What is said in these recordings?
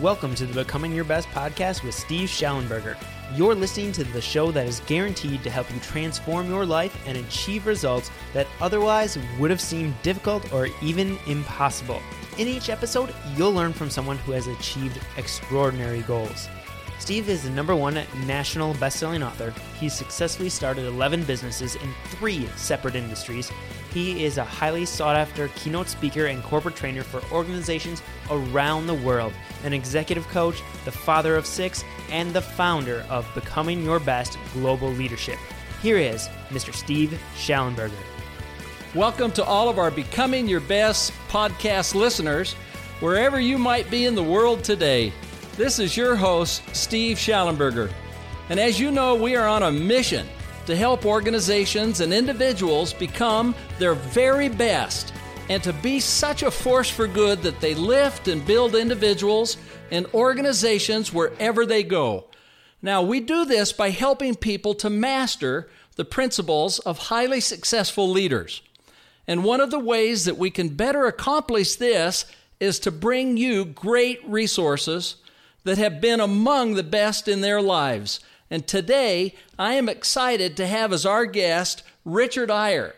Welcome to the Becoming Your Best podcast with Steve Schallenberger. You're listening to the show that is guaranteed to help you transform your life and achieve results that otherwise would have seemed difficult or even impossible. In each episode, you'll learn from someone who has achieved extraordinary goals. Steve is the #1 national best-selling author. He's successfully started 11 businesses in 3 separate industries. He is a highly sought-after keynote speaker and corporate trainer for organizations around the world, an executive coach, the father of 6, and the founder of Becoming Your Best Global Leadership. Here is Mr. Steve Schallenberger. Welcome to all of our Becoming Your Best podcast listeners, wherever you might be in the world today. This is your host, Steve Schallenberger. And as you know, we are on a mission to help organizations and individuals become their very best and to be such a force for good that they lift and build individuals and organizations wherever they go. Now, we do this by helping people to master the principles of highly successful leaders. And one of the ways that we can better accomplish this is to bring you great resources that have been among the best in their lives. And today, I am excited to have as our guest, Richard Eyre.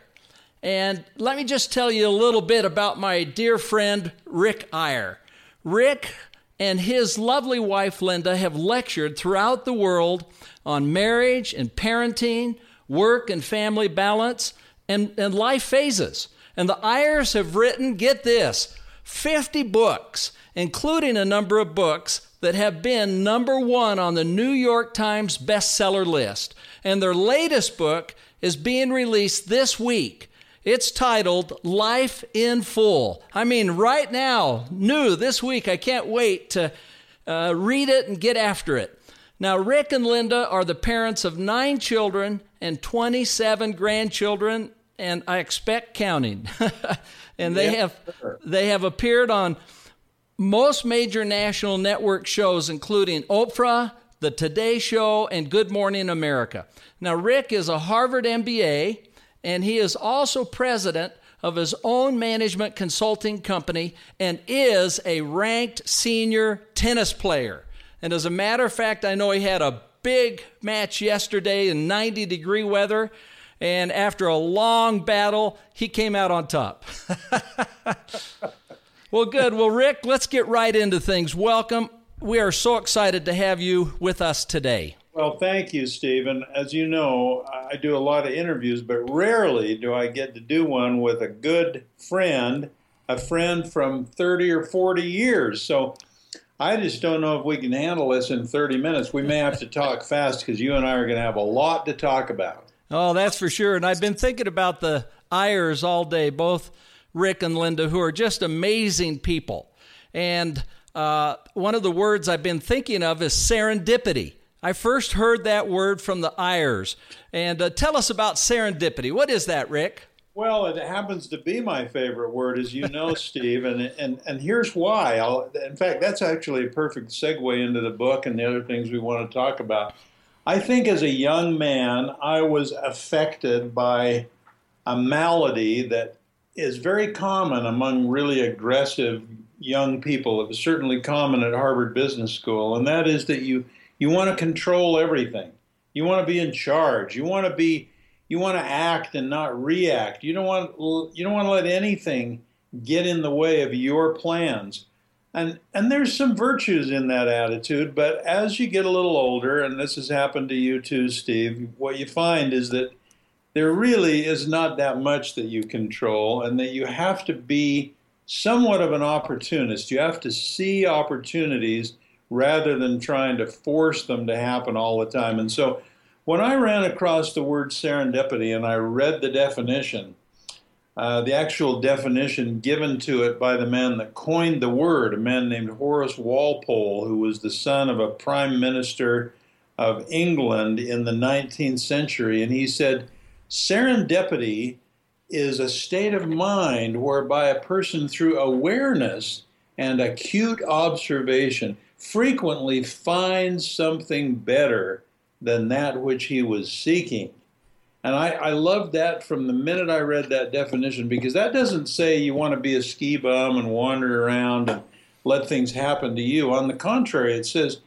And let me just tell you a little bit about my dear friend, Rick Eyre. Rick and his lovely wife, Linda, have lectured throughout the world on marriage and parenting, work and family balance, and life phases. And the Eyres have written, get this, 50 books, including a number of books that have been #1 on the New York Times bestseller list. And their latest book is being released this week. It's titled Life in Full. I mean, right now, new this week. I can't wait to read it and get after it. Now, Rick and Linda are the parents of 9 children and 27 grandchildren, and I expect counting. And they have appeared on most major national network shows, including Oprah, The Today Show, and Good Morning America. Now, Rick is a Harvard MBA, and he is also president of his own management consulting company and is a ranked senior tennis player. And as a matter of fact, I know he had a big match yesterday in 90-degree weather, and after a long battle, he came out on top. Well, good. Well, Rick, let's get right into things. Welcome. We are so excited to have you with us today. Well, thank you, Stephen. As you know, I do a lot of interviews, but rarely do I get to do one with a good friend, a friend from 30 or 40 years. So I just don't know if we can handle this in 30 minutes. We may have to talk fast because you and I are going to have a lot to talk about. Oh, that's for sure. And I've been thinking about the Eyres all day, both Rick and Linda, who are just amazing people. And one of the words I've been thinking of is serendipity. I first heard that word from the Eyres. And tell us about serendipity. What is that, Rick? Well, it happens to be my favorite word, as you know, Steve. And here's why. In fact, that's actually a perfect segue into the book and the other things we want to talk about. I think as a young man, I was affected by a malady that is very common among really aggressive young people. It was certainly common at Harvard Business School, and that is that you want to control everything. You want to be in charge. You want to act and not react. You don't want to let anything get in the way of your plans. And there's some virtues in that attitude, but as you get a little older, and this has happened to you too, Steve, what you find is that there really is not that much that you control, and that you have to be somewhat of an opportunist. You have to see opportunities rather than trying to force them to happen all the time. And so when I ran across the word serendipity and I read the definition, the actual definition given to it by the man that coined the word, a man named Horace Walpole, who was the son of a prime minister of England in the 19th century, and he said, serendipity is a state of mind whereby a person, through awareness and acute observation, frequently finds something better than that which he was seeking. And I loved that from the minute I read that definition, because that doesn't say you want to be a ski bum and wander around and let things happen to you. On the contrary, it says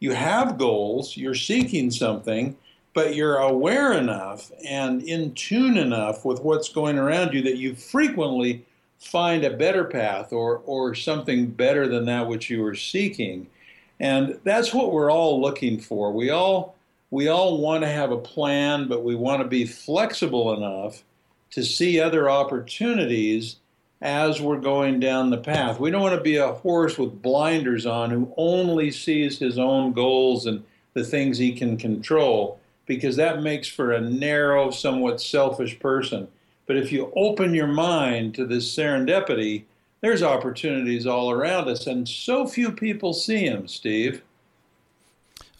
you have goals, you're seeking something, but you're aware enough and in tune enough with what's going around you that you frequently find a better path or something better than that which you were seeking. And that's what we're all looking for. We all want to have a plan, but we want to be flexible enough to see other opportunities as we're going down the path. We don't want to be a horse with blinders on who only sees his own goals and the things he can control, because that makes for a narrow, somewhat selfish person. But if you open your mind to this serendipity, there's opportunities all around us, and so few people see them, Steve.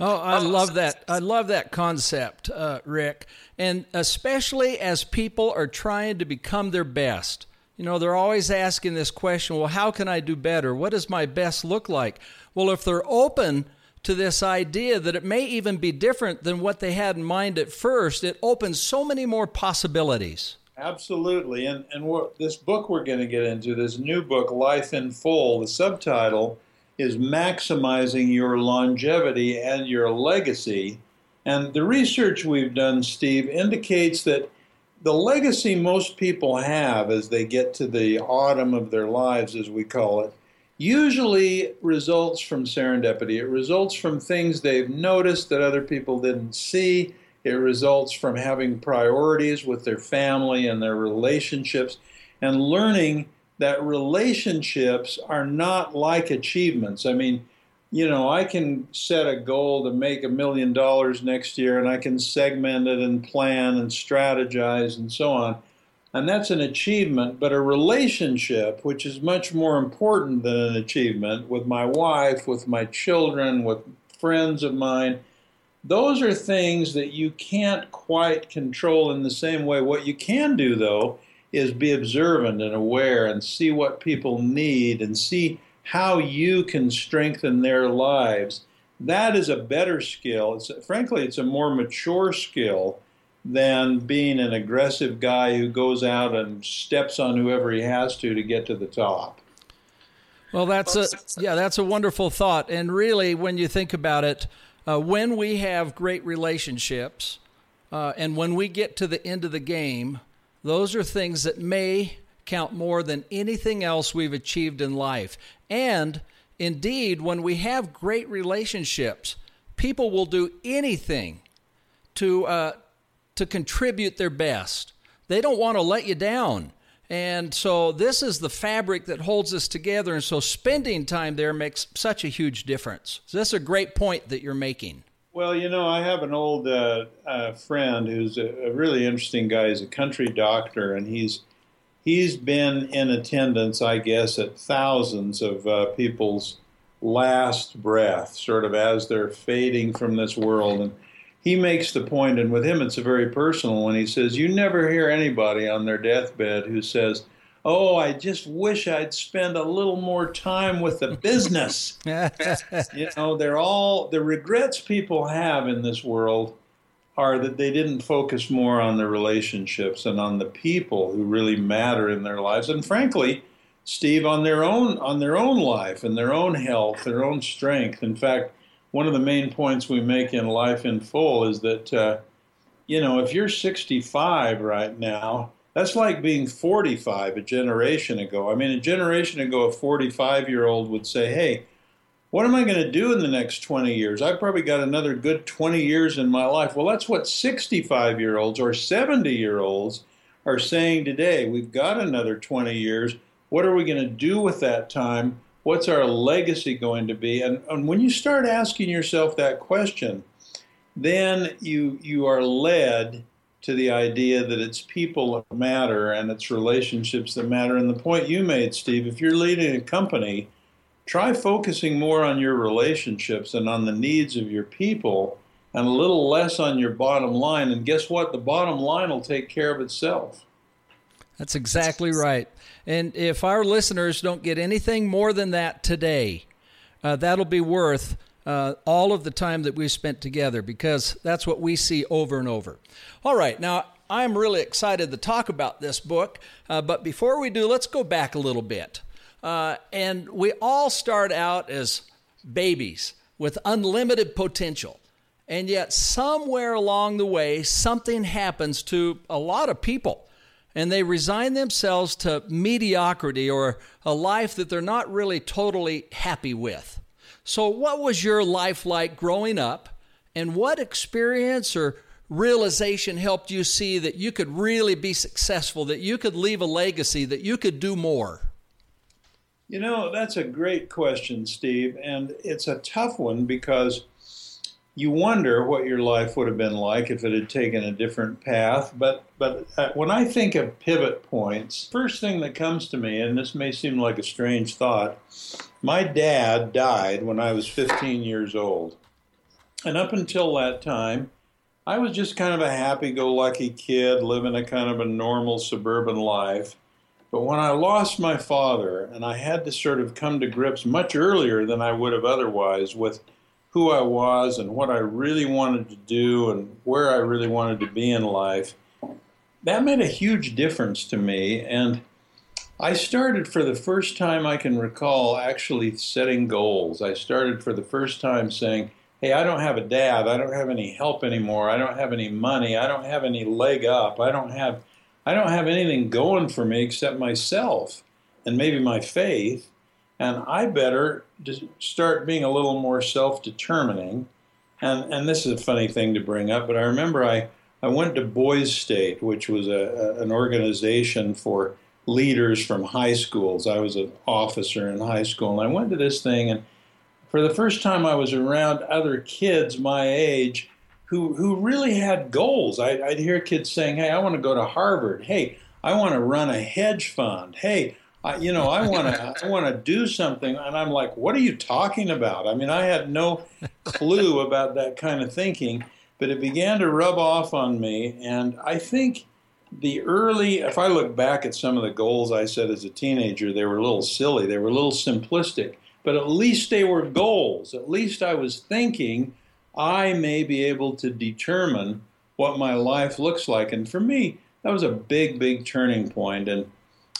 Oh, I love that. I love that concept, Rick, and especially as people are trying to become their best. You know, they're always asking this question, well, how can I do better? What does my best look like? Well, if they're open to this idea that it may even be different than what they had in mind at first, it opens so many more possibilities. Absolutely. And what this book we're going to get into, this new book, Life in Full, the subtitle is Maximizing Your Longevity and Your Legacy. And the research we've done, Steve, indicates that the legacy most people have as they get to the autumn of their lives, as we call it, usually results from serendipity. It results from things they've noticed that other people didn't see. It results from having priorities with their family and their relationships, and learning that relationships are not like achievements. I mean, you know, I can set a goal to make $1 million next year, and I can segment it and plan and strategize and so on. And that's an achievement, but a relationship, which is much more important than an achievement, with my wife, with my children, with friends of mine, those are things that you can't quite control in the same way. What you can do, though, is be observant and aware and see what people need and see how you can strengthen their lives. That is a better skill. Frankly, it's a more mature skill than being an aggressive guy who goes out and steps on whoever he has to get to the top. Well, that's a wonderful thought. And really, when you think about it, when we have great relationships, and when we get to the end of the game, those are things that may count more than anything else we've achieved in life. And indeed, when we have great relationships, people will do anything to contribute their best. They don't want to let you down. And so this is the fabric that holds us together. And so spending time there makes such a huge difference. So that's a great point that you're making. Well, you know, I have an old friend who's a really interesting guy. He's a country doctor, and he's been in attendance, I guess, at thousands of people's last breath, sort of as they're fading from this world. And he makes the point, and with him it's a very personal one, he says, you never hear anybody on their deathbed who says, oh, I just wish I'd spend a little more time with the business. You know, they're all, the regrets people have in this world are that they didn't focus more on the relationships and on the people who really matter in their lives. And frankly, Steve, on their own life and their own health, their own strength. In fact, one of the main points we make in Life in Full is that, you know, if you're 65 right now, that's like being 45 a generation ago. I mean, a generation ago, a 45-year-old would say, hey, what am I going to do in the next 20 years? I've probably got another good 20 years in my life. Well, that's what 65-year-olds or 70-year-olds are saying today. We've got another 20 years. What are we going to do with that time? What's our legacy going to be? And when you start asking yourself that question, then you are led to the idea that it's people that matter and it's relationships that matter. And the point you made, Steve, if you're leading a company, try focusing more on your relationships and on the needs of your people and a little less on your bottom line. And guess what? The bottom line will take care of itself. That's exactly right. And if our listeners don't get anything more than that today, that'll be worth all of the time that we've spent together, because that's what we see over and over. All right. Now, I'm really excited to talk about this book. But before we do, let's go back a little bit. And we all start out as babies with unlimited potential. And yet somewhere along the way, something happens to a lot of people, and they resign themselves to mediocrity or a life that they're not really totally happy with. So what was your life like growing up, and what experience or realization helped you see that you could really be successful, that you could leave a legacy, that you could do more? You know, that's a great question, Steve, and it's a tough one because you wonder what your life would have been like if it had taken a different path. But when I think of pivot points, first thing that comes to me, and this may seem like a strange thought, my dad died when I was 15 years old. And up until that time, I was just kind of a happy-go-lucky kid living a kind of a normal suburban life. But when I lost my father, and I had to sort of come to grips much earlier than I would have otherwise with who I was and what I really wanted to do and where I really wanted to be in life, that made a huge difference to me. And I started, for the first time I can recall, actually setting goals. I started for the first time saying, hey, I don't have a dad. I don't have any help anymore. I don't have any money. I don't have any leg up. I don't have anything going for me except myself and maybe my faith. And I better just start being a little more self-determining. And this is a funny thing to bring up, but I remember I went to Boys State, which was an organization for leaders from high schools. I was an officer in high school, and I went to this thing, and for the first time I was around other kids my age who really had goals. I'd hear kids saying, hey, I want to go to Harvard. Hey, I want to run a hedge fund. Hey, I want to do something. And I'm like, what are you talking about? I mean, I had no clue about that kind of thinking, but it began to rub off on me. And I think if I look back at some of the goals I set as a teenager, they were a little silly. They were a little simplistic, but at least they were goals. At least I was thinking I may be able to determine what my life looks like. And for me, that was a big, big turning point. And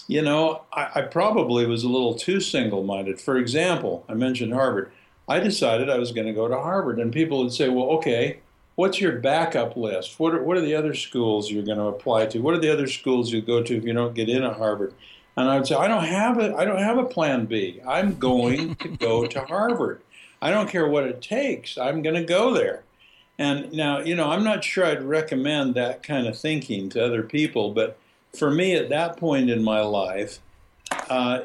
you know, I probably was a little too single-minded. For example, I mentioned Harvard. I decided I was going to go to Harvard, and people would say, well, okay, what's your backup list? What are the other schools you're going to apply to? What are the other schools you go to if you don't get in at Harvard? And I would say, I don't have a plan B. I'm going to go to Harvard. I don't care what it takes. I'm going to go there. And now, you know, I'm not sure I'd recommend that kind of thinking to other people, but for me, at that point in my life,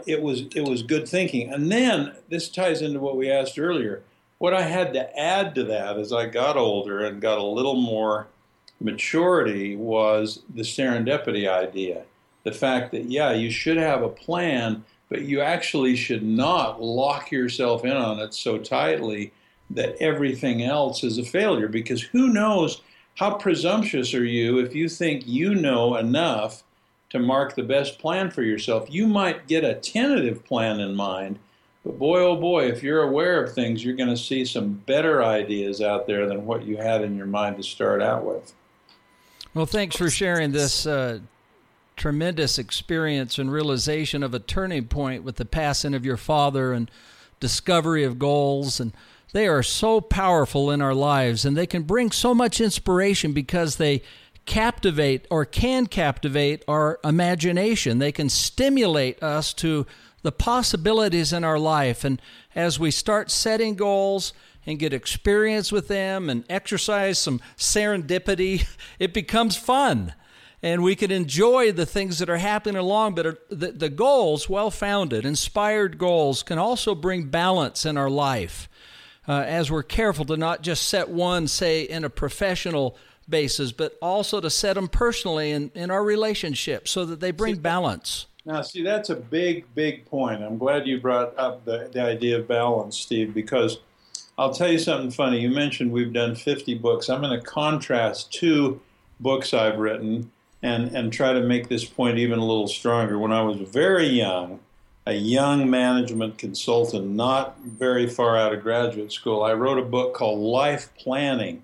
it was good thinking. And then, this ties into what we asked earlier, what I had to add to that as I got older and got a little more maturity was the serendipity idea. The fact that, yeah, you should have a plan, but you actually should not lock yourself in on it so tightly that everything else is a failure. Because who knows, how presumptuous are you if you think you know enough to mark the best plan for yourself? You might get a tentative plan in mind, but boy, oh boy, if you're aware of things, you're going to see some better ideas out there than what you had in your mind to start out with. Well, thanks for sharing this tremendous experience and realization of a turning point with the passing of your father and discovery of goals. And they are so powerful in our lives, and they can bring so much inspiration because they captivate or can captivate our imagination. They can stimulate us to the possibilities in our life. And as we start setting goals and get experience with them and exercise some serendipity, it becomes fun. And we can enjoy the things that are happening along, but the goals, well-founded, inspired goals, can also bring balance in our life. As we're careful to not just set one, say, in a professional basis, but also to set them personally in our relationships so that they bring balance. Now, see, that's a big, big point. I'm glad you brought up the idea of balance, Steve, because I'll tell you something funny. You mentioned we've done 50 books. I'm going to contrast two books I've written and try to make this point even a little stronger. When I was very young, a young management consultant, not very far out of graduate school, I wrote a book called Life Planning.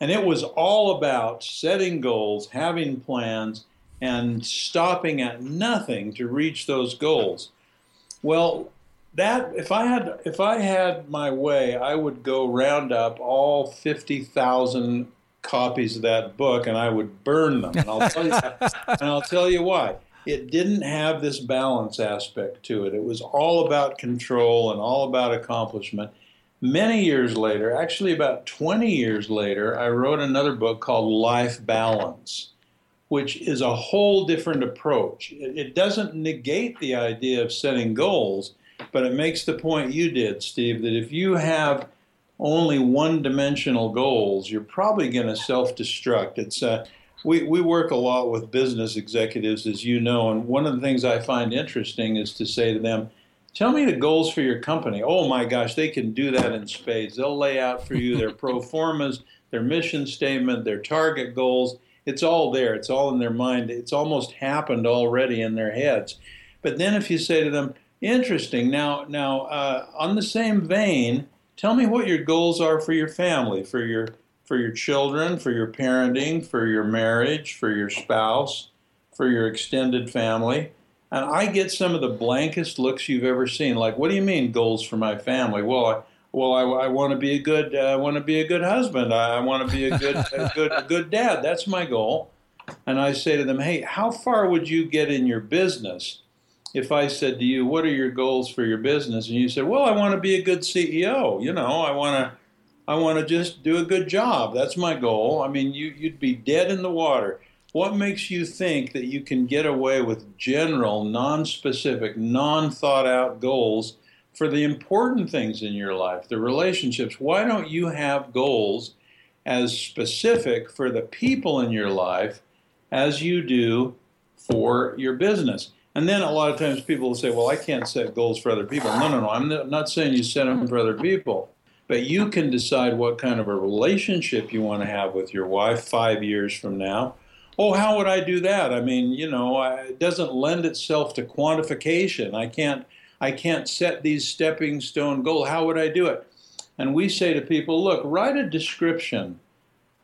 And it was all about setting goals, having plans, and stopping at nothing to reach those goals. Well, that if I had my way, I would go round up all 50,000 copies of that book and I would burn them. And I'll tell you, and I'll tell you why. It didn't have this balance aspect to it. It was all about control and all about accomplishment. Many years later, actually about 20 years later, I wrote another book called Life Balance, which is a whole different approach. It doesn't negate the idea of setting goals, but it makes the point you did, Steve, that if you have only one-dimensional goals, you're probably going to self-destruct. It's we work a lot with business executives, as you know, and one of the things I find interesting is to say to them, tell me the goals for your company. Oh, my gosh, they can do that in spades. They'll lay out for you their pro formas, their mission statement, their target goals. It's all there. It's all in their mind. It's almost happened already in their heads. But then if you say to them, interesting, now, on the same vein, tell me what your goals are for your family, for your children, for your parenting, for your marriage, for your spouse, for your extended family. And I get some of the blankest looks you've ever seen. Like, what do you mean goals for my family? Well, I want to be a good husband. I want to be a good dad. That's my goal. And I say to them, hey, how far would you get in your business? If I said to you, what are your goals for your business? And you said, well, I want to be a good CEO. You know, I want to just do a good job. That's my goal. I mean, you'd be dead in the water. What makes you think that you can get away with general, non-specific, non-thought-out goals for the important things in your life, the relationships? Why don't you have goals as specific for the people in your life as you do for your business? And then a lot of times people will say, well, I can't set goals for other people. No, I'm not saying you set them for other people. But you can decide what kind of a relationship you want to have with your wife 5 years from now. Oh, how would I do that? I mean, you know, it doesn't lend itself to quantification. I can't set these stepping stone goals. How would I do it? And we say to people, look, write a description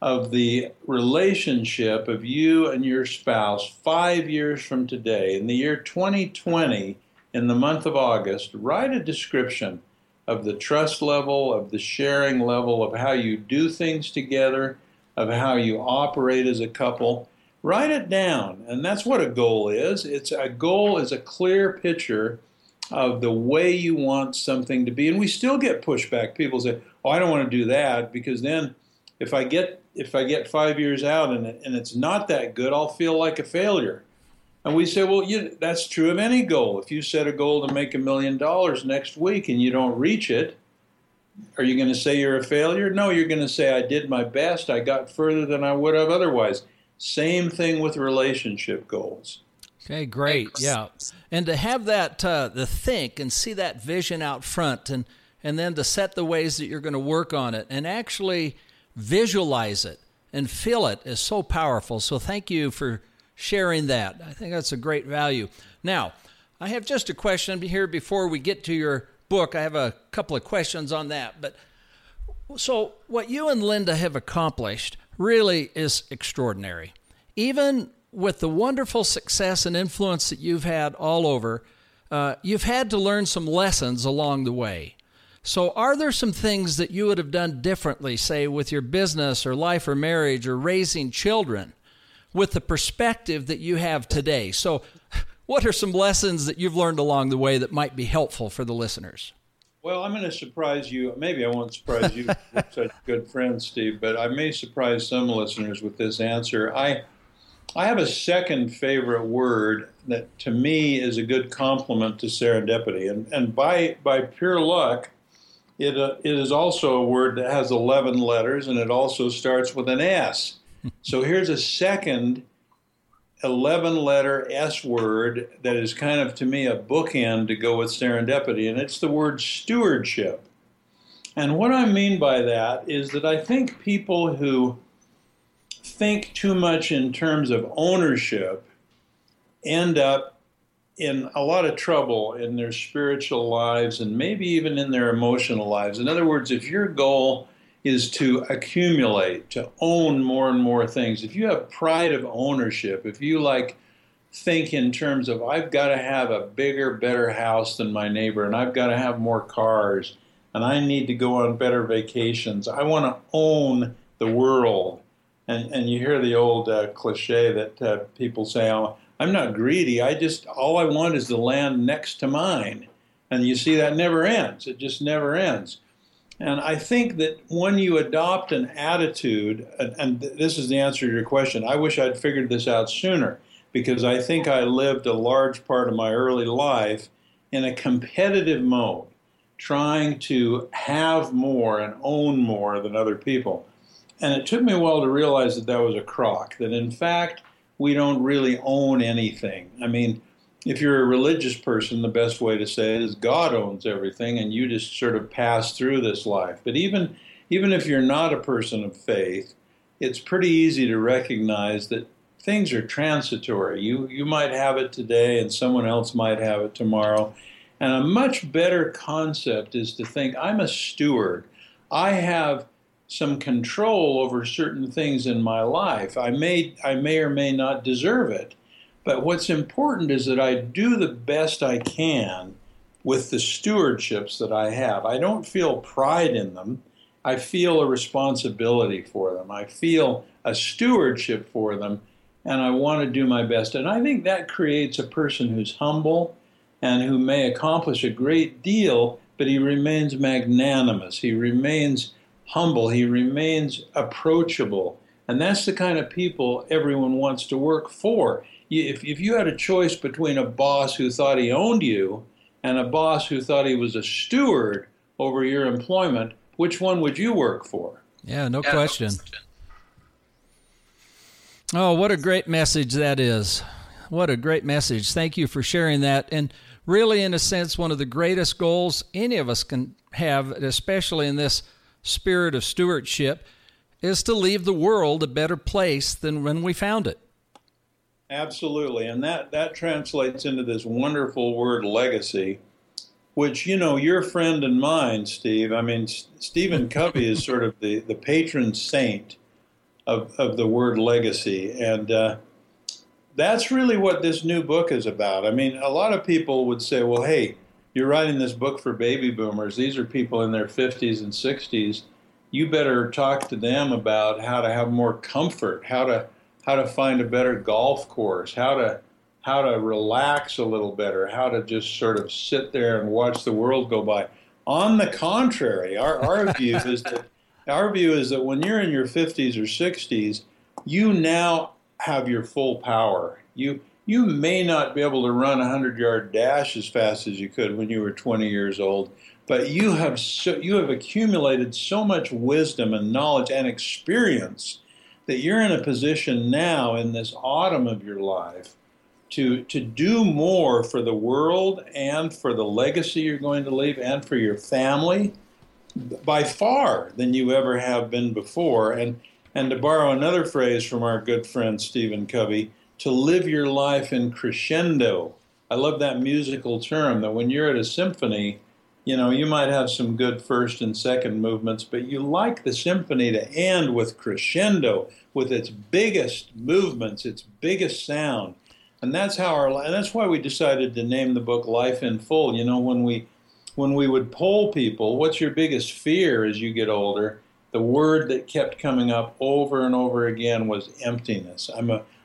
of the relationship of you and your spouse 5 years from today, in the year 2020, in the month of August. Write a description of the trust level, of the sharing level, of how you do things together, of how you operate as a couple. Write it down, and that's what a goal is. A goal is a clear picture of the way you want something to be. And we still get pushback. People say, oh, I don't want to do that, because then if I get 5 years out and it's not that good, I'll feel like a failure. And we say, well, that's true of any goal. If you set a goal to make $1 million next week and you don't reach it, are you going to say you're a failure? No, you're going to say, I did my best. I got further than I would have otherwise. Same thing with relationship goals. Okay, great. Yeah. And to have that, the think and see that vision out front, and then to set the ways that you're going to work on it and actually visualize it and feel it is so powerful. So thank you for sharing that. I think that's a great value. Now, I have just a question here before we get to your book. I have a couple of questions on that. But so what you and Linda have accomplished really is extraordinary. Even with the wonderful success and influence that you've had all over, you've had to learn some lessons along the way. So are there some things that you would have done differently, say, with your business or life or marriage or raising children with the perspective that you have today? So what are some lessons that you've learned along the way that might be helpful for the listeners? Well, I'm going to surprise you. Maybe I won't surprise you, we're such good friends, Steve, but I may surprise some listeners with this answer. I have a second favorite word that to me is a good compliment to serendipity. And by pure luck, it is also a word that has 11 letters, and it also starts with an S. So here's a second 11-letter S word that is kind of, to me, a bookend to go with serendipity, and it's the word stewardship. And what I mean by that is that I think people who think too much in terms of ownership end up in a lot of trouble in their spiritual lives and maybe even in their emotional lives. In other words, if your goal is to accumulate, to own more and more things, if you have pride of ownership, if you like think in terms of I've got to have a bigger, better house than my neighbor, and I've got to have more cars, and I need to go on better vacations. I want to own the world. And you hear the old cliche that people say, oh, I'm not greedy. All I want is the land next to mine. And you see that never ends. It just never ends. And I think that when you adopt an attitude, and this is the answer to your question, I wish I'd figured this out sooner, because I think I lived a large part of my early life in a competitive mode, trying to have more and own more than other people. And it took me a while to realize that that was a crock, that in fact, we don't really own anything. I mean, if you're a religious person, the best way to say it is God owns everything and you just sort of pass through this life. But even if you're not a person of faith, it's pretty easy to recognize that things are transitory. You might have it today and someone else might have it tomorrow. And a much better concept is to think, I'm a steward. I have some control over certain things in my life. I may or may not deserve it. But what's important is that I do the best I can with the stewardships that I have. I don't feel pride in them. I feel a responsibility for them. I feel a stewardship for them, and I want to do my best. And I think that creates a person who's humble and who may accomplish a great deal, but he remains magnanimous. He remains humble. He remains approachable. And that's the kind of people everyone wants to work for. If you had a choice between a boss who thought he owned you and a boss who thought he was a steward over your employment, which one would you work for? Yeah, no question. Oh, what a great message that is. What a great message. Thank you for sharing that. And really, in a sense, one of the greatest goals any of us can have, especially in this spirit of stewardship, is to leave the world a better place than when we found it. Absolutely. And that translates into this wonderful word legacy, which, you know, your friend and mine, Steve, I mean, Stephen Covey is sort of the patron saint of the word legacy. And that's really what this new book is about. I mean, a lot of people would say, well, hey, you're writing this book for baby boomers. These are people in their 50s and 60s. You better talk to them about how to have more comfort, how to find a better golf course, how to relax a little better, how to just sort of sit there and watch the world go by. On the contrary, our view is that when you're in your 50s or 60s, you now have your full power. You may not be able to run a 100-yard dash as fast as you could when you were 20 years old, but you have accumulated so much wisdom and knowledge and experience that you're in a position now in this autumn of your life to do more for the world and for the legacy you're going to leave and for your family by far than you ever have been before. And to borrow another phrase from our good friend Stephen Covey, to live your life in crescendo. I love that musical term, that when you're at a symphony, you know, you might have some good first and second movements, but you like the symphony to end with crescendo, with its biggest movements, its biggest sound. And that's why we decided to name the book Life in Full. You know, when we would poll people, what's your biggest fear as you get older? The word that kept coming up over and over again was emptiness.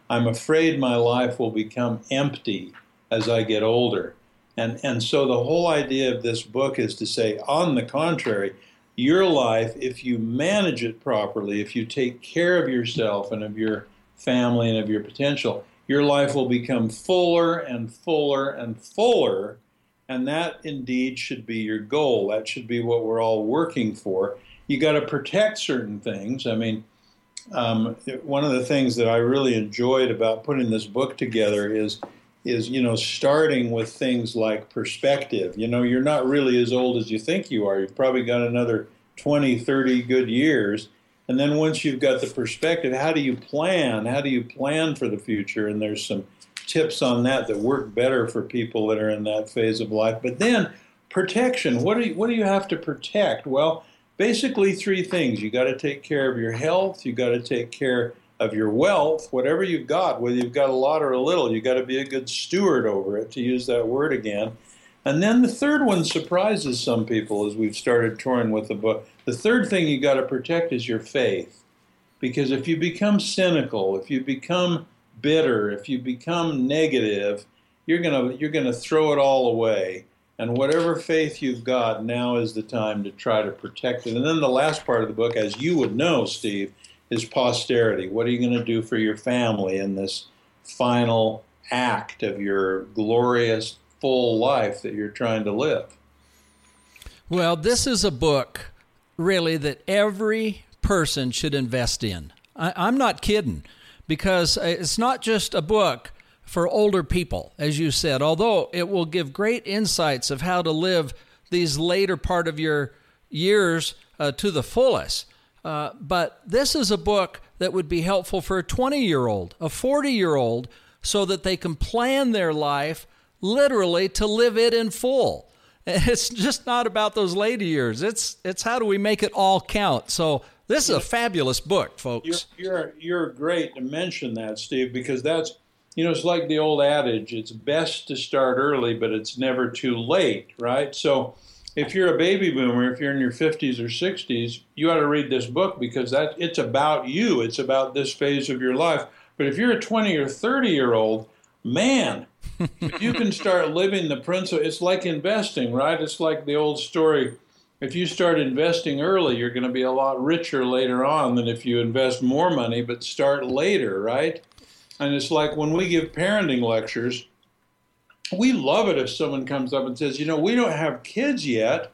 I'm afraid my life will become empty as I get older. And so the whole idea of this book is to say, on the contrary, your life, if you manage it properly, if you take care of yourself and of your family and of your potential, your life will become fuller and fuller and fuller. And that indeed should be your goal. That should be what we're all working for. You got to protect certain things. I mean, one of the things that I really enjoyed about putting this book together is, you know, starting with things like perspective. You know, you're not really as old as you think you are. You've probably got another 20, 30 good years. And then once you've got the perspective, how do you plan? How do you plan for the future? And there's some tips on that work better for people that are in that phase of life. But then protection. What do you have to protect? Well, basically three things. You got to take care of your health. You got to take care of your wealth, whatever you've got, whether you've got a lot or a little, you've got to be a good steward over it, to use that word again. And then the third one surprises some people as we've started touring with the book. The third thing you got to protect is your faith. Because if you become cynical, if you become bitter, if you become negative, you're gonna throw it all away. And whatever faith you've got, now is the time to try to protect it. And then the last part of the book, as you would know, Steve, is posterity. What are you going to do for your family in this final act of your glorious, full life that you're trying to live? Well, this is a book, really, that every person should invest in. I'm not kidding, because it's not just a book for older people, as you said, although it will give great insights of how to live these later part of your years to the fullest. But this is a book that would be helpful for a 20-year-old, a 40-year-old, so that they can plan their life literally to live it in full. It's just not about those later years. It's how do we make it all count. So this is a fabulous book, folks. You're great to mention that, Steve, because that's, you know, it's like the old adage, it's best to start early, but it's never too late, right? So if you're a baby boomer, if you're in your 50s or 60s, you ought to read this book, because that it's about you. It's about this phase of your life. But if you're a 20 or 30-year-old, man, if you can start living the principle. It's like investing, right? It's like the old story. If you start investing early, you're going to be a lot richer later on than if you invest more money but start later, right? And it's like when we give parenting lectures, we love it if someone comes up and says, you know, we don't have kids yet,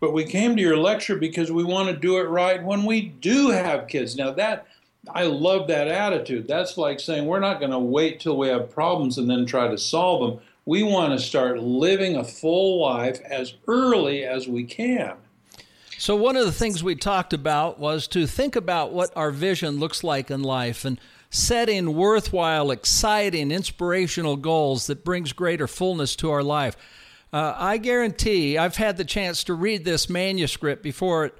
but we came to your lecture because we want to do it right when we do have kids. Now that, I love that attitude. That's like saying we're not going to wait till we have problems and then try to solve them. We want to start living a full life as early as we can. So one of the things we talked about was to think about what our vision looks like in life, and setting worthwhile, exciting, inspirational goals that brings greater fullness to our life. I guarantee, I've had the chance to read this manuscript before it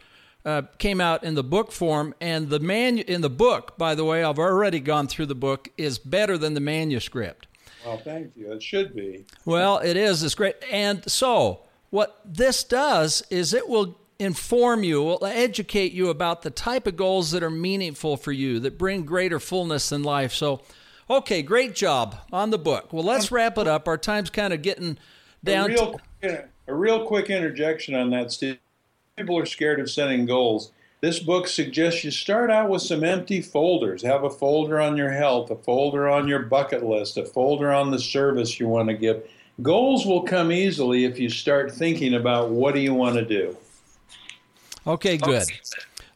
came out in the book form, and in the book, by the way, I've already gone through the book, is better than the manuscript. Well, thank you. It should be. Well, it is. It's great. And so what this does is it will inform you, will educate you about the type of goals that are meaningful for you, that bring greater fullness in life. So, okay, great job on the book. Well, let's wrap it up. Our time's kind of getting down. A real quick interjection on that, Steve. People are scared of setting goals. This book suggests you start out with some empty folders. Have a folder on your health, a folder on your bucket list, a folder on the service you want to give. Goals will come easily if you start thinking about what do you want to do. Okay, good.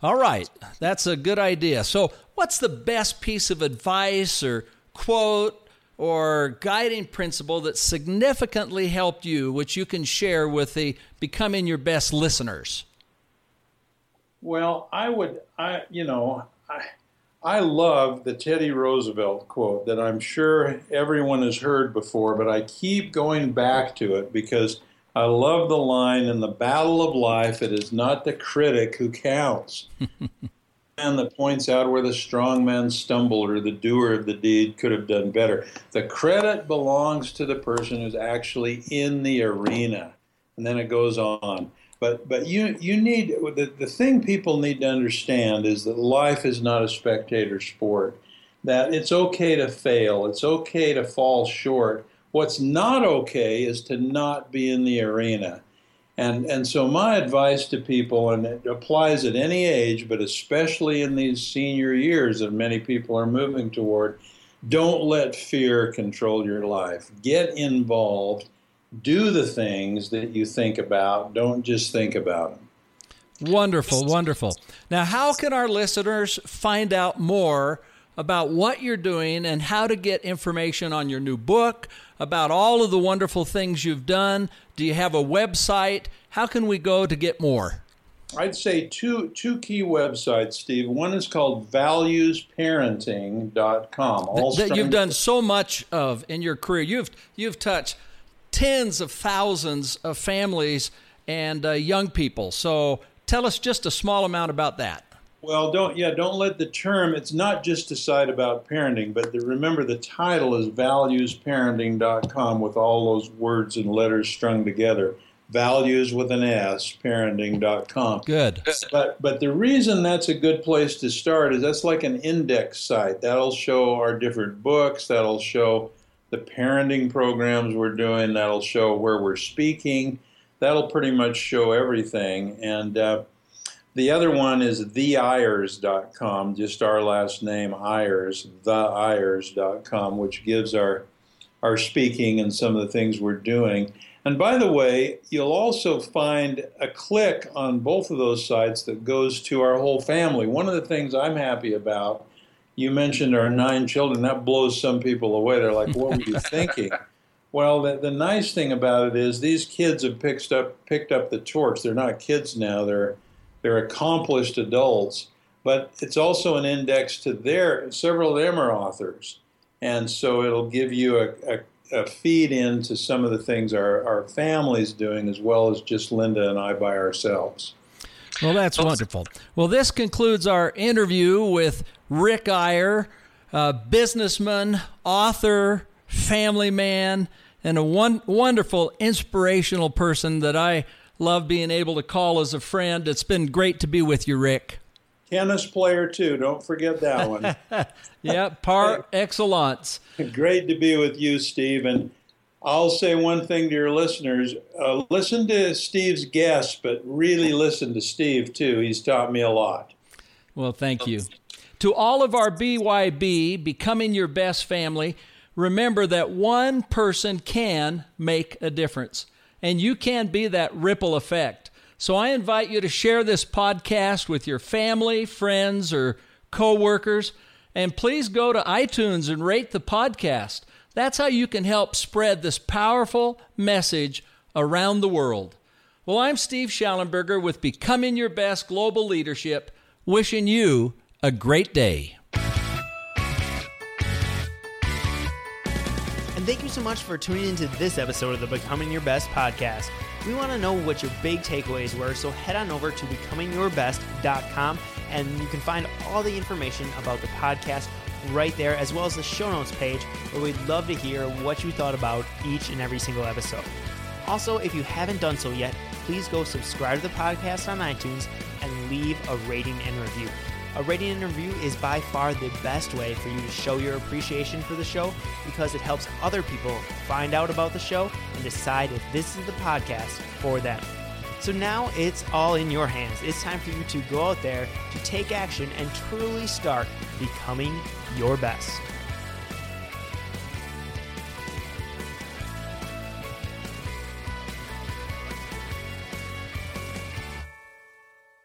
All right. That's a good idea. So what's the best piece of advice or quote or guiding principle that significantly helped you, which you can share with the Becoming Your Best listeners? Well, I love the Teddy Roosevelt quote that I'm sure everyone has heard before, but I keep going back to it because I love the line, in the battle of life, it is not the critic who counts. Man that points out where the strong man stumbled or the doer of the deed could have done better. The credit belongs to the person who's actually in the arena. And then it goes on. But you need, the thing people need to understand is that life is not a spectator sport. That it's okay to fail. It's okay to fall short. What's not okay is to not be in the arena. And so my advice to people, and it applies at any age, but especially in these senior years that many people are moving toward, don't let fear control your life. Get involved. Do the things that you think about. Don't just think about them. Wonderful, wonderful. Now, how can our listeners find out more about what you're doing and how to get information on your new book, about all of the wonderful things you've done? Do you have a website? How can we go to get more? I'd say two key websites, Steve. One is called valuesparenting.com. That you've done so much of in your career. You've touched tens of thousands of families and young people. So tell us just a small amount about that. Well, don't let the term, it's not just a site about parenting, but remember the title is valuesparenting.com with all those words and letters strung together. Values with an S, parenting.com. Good. But the reason that's a good place to start is that's like an index site. That'll show our different books. That'll show the parenting programs we're doing. That'll show where we're speaking. That'll pretty much show everything. And the other one is TheEyres.com, just our last name, Eyres, TheEyres.com, which gives our speaking and some of the things we're doing. And by the way, you'll also find a click on both of those sites that goes to our whole family. One of the things I'm happy about, you mentioned our 9 children. That blows some people away. They're like, what were you thinking? Well, the nice thing about it is these kids have picked up the torch. They're not kids now. They're accomplished adults. But it's also an index to several of them are authors. And so it'll give you a feed into some of the things our family's doing, as well as just Linda and I by ourselves. Well, that's wonderful. Well, this concludes our interview with Rick Eyre, a businessman, author, family man, and a wonderful, inspirational person that I love being able to call as a friend. It's been great to be with you, Rick. Tennis player, too. Don't forget that one. Yeah, par excellence. Great to be with you, Steve. And I'll say one thing to your listeners. Listen to Steve's guests, but really listen to Steve, too. He's taught me a lot. Well, thank you. To all of our BYB, Becoming Your Best family, remember that one person can make a difference. And you can be that ripple effect. So I invite you to share this podcast with your family, friends, or coworkers, and please go to iTunes and rate the podcast. That's how you can help spread this powerful message around the world. Well, I'm Steve Schallenberger with Becoming Your Best Global Leadership, wishing you a great day. And thank you so much for tuning into this episode of the Becoming Your Best podcast. We want to know what your big takeaways were, so head on over to becomingyourbest.com, and you can find all the information about the podcast right there, as well as the show notes page, where we'd love to hear what you thought about each and every single episode. Also, if you haven't done so yet, please go subscribe to the podcast on iTunes and leave a rating and review. A rating and review is by far the best way for you to show your appreciation for the show, because it helps other people find out about the show and decide if this is the podcast for them. So now it's all in your hands. It's time for you to go out there, to take action, and truly start becoming your best.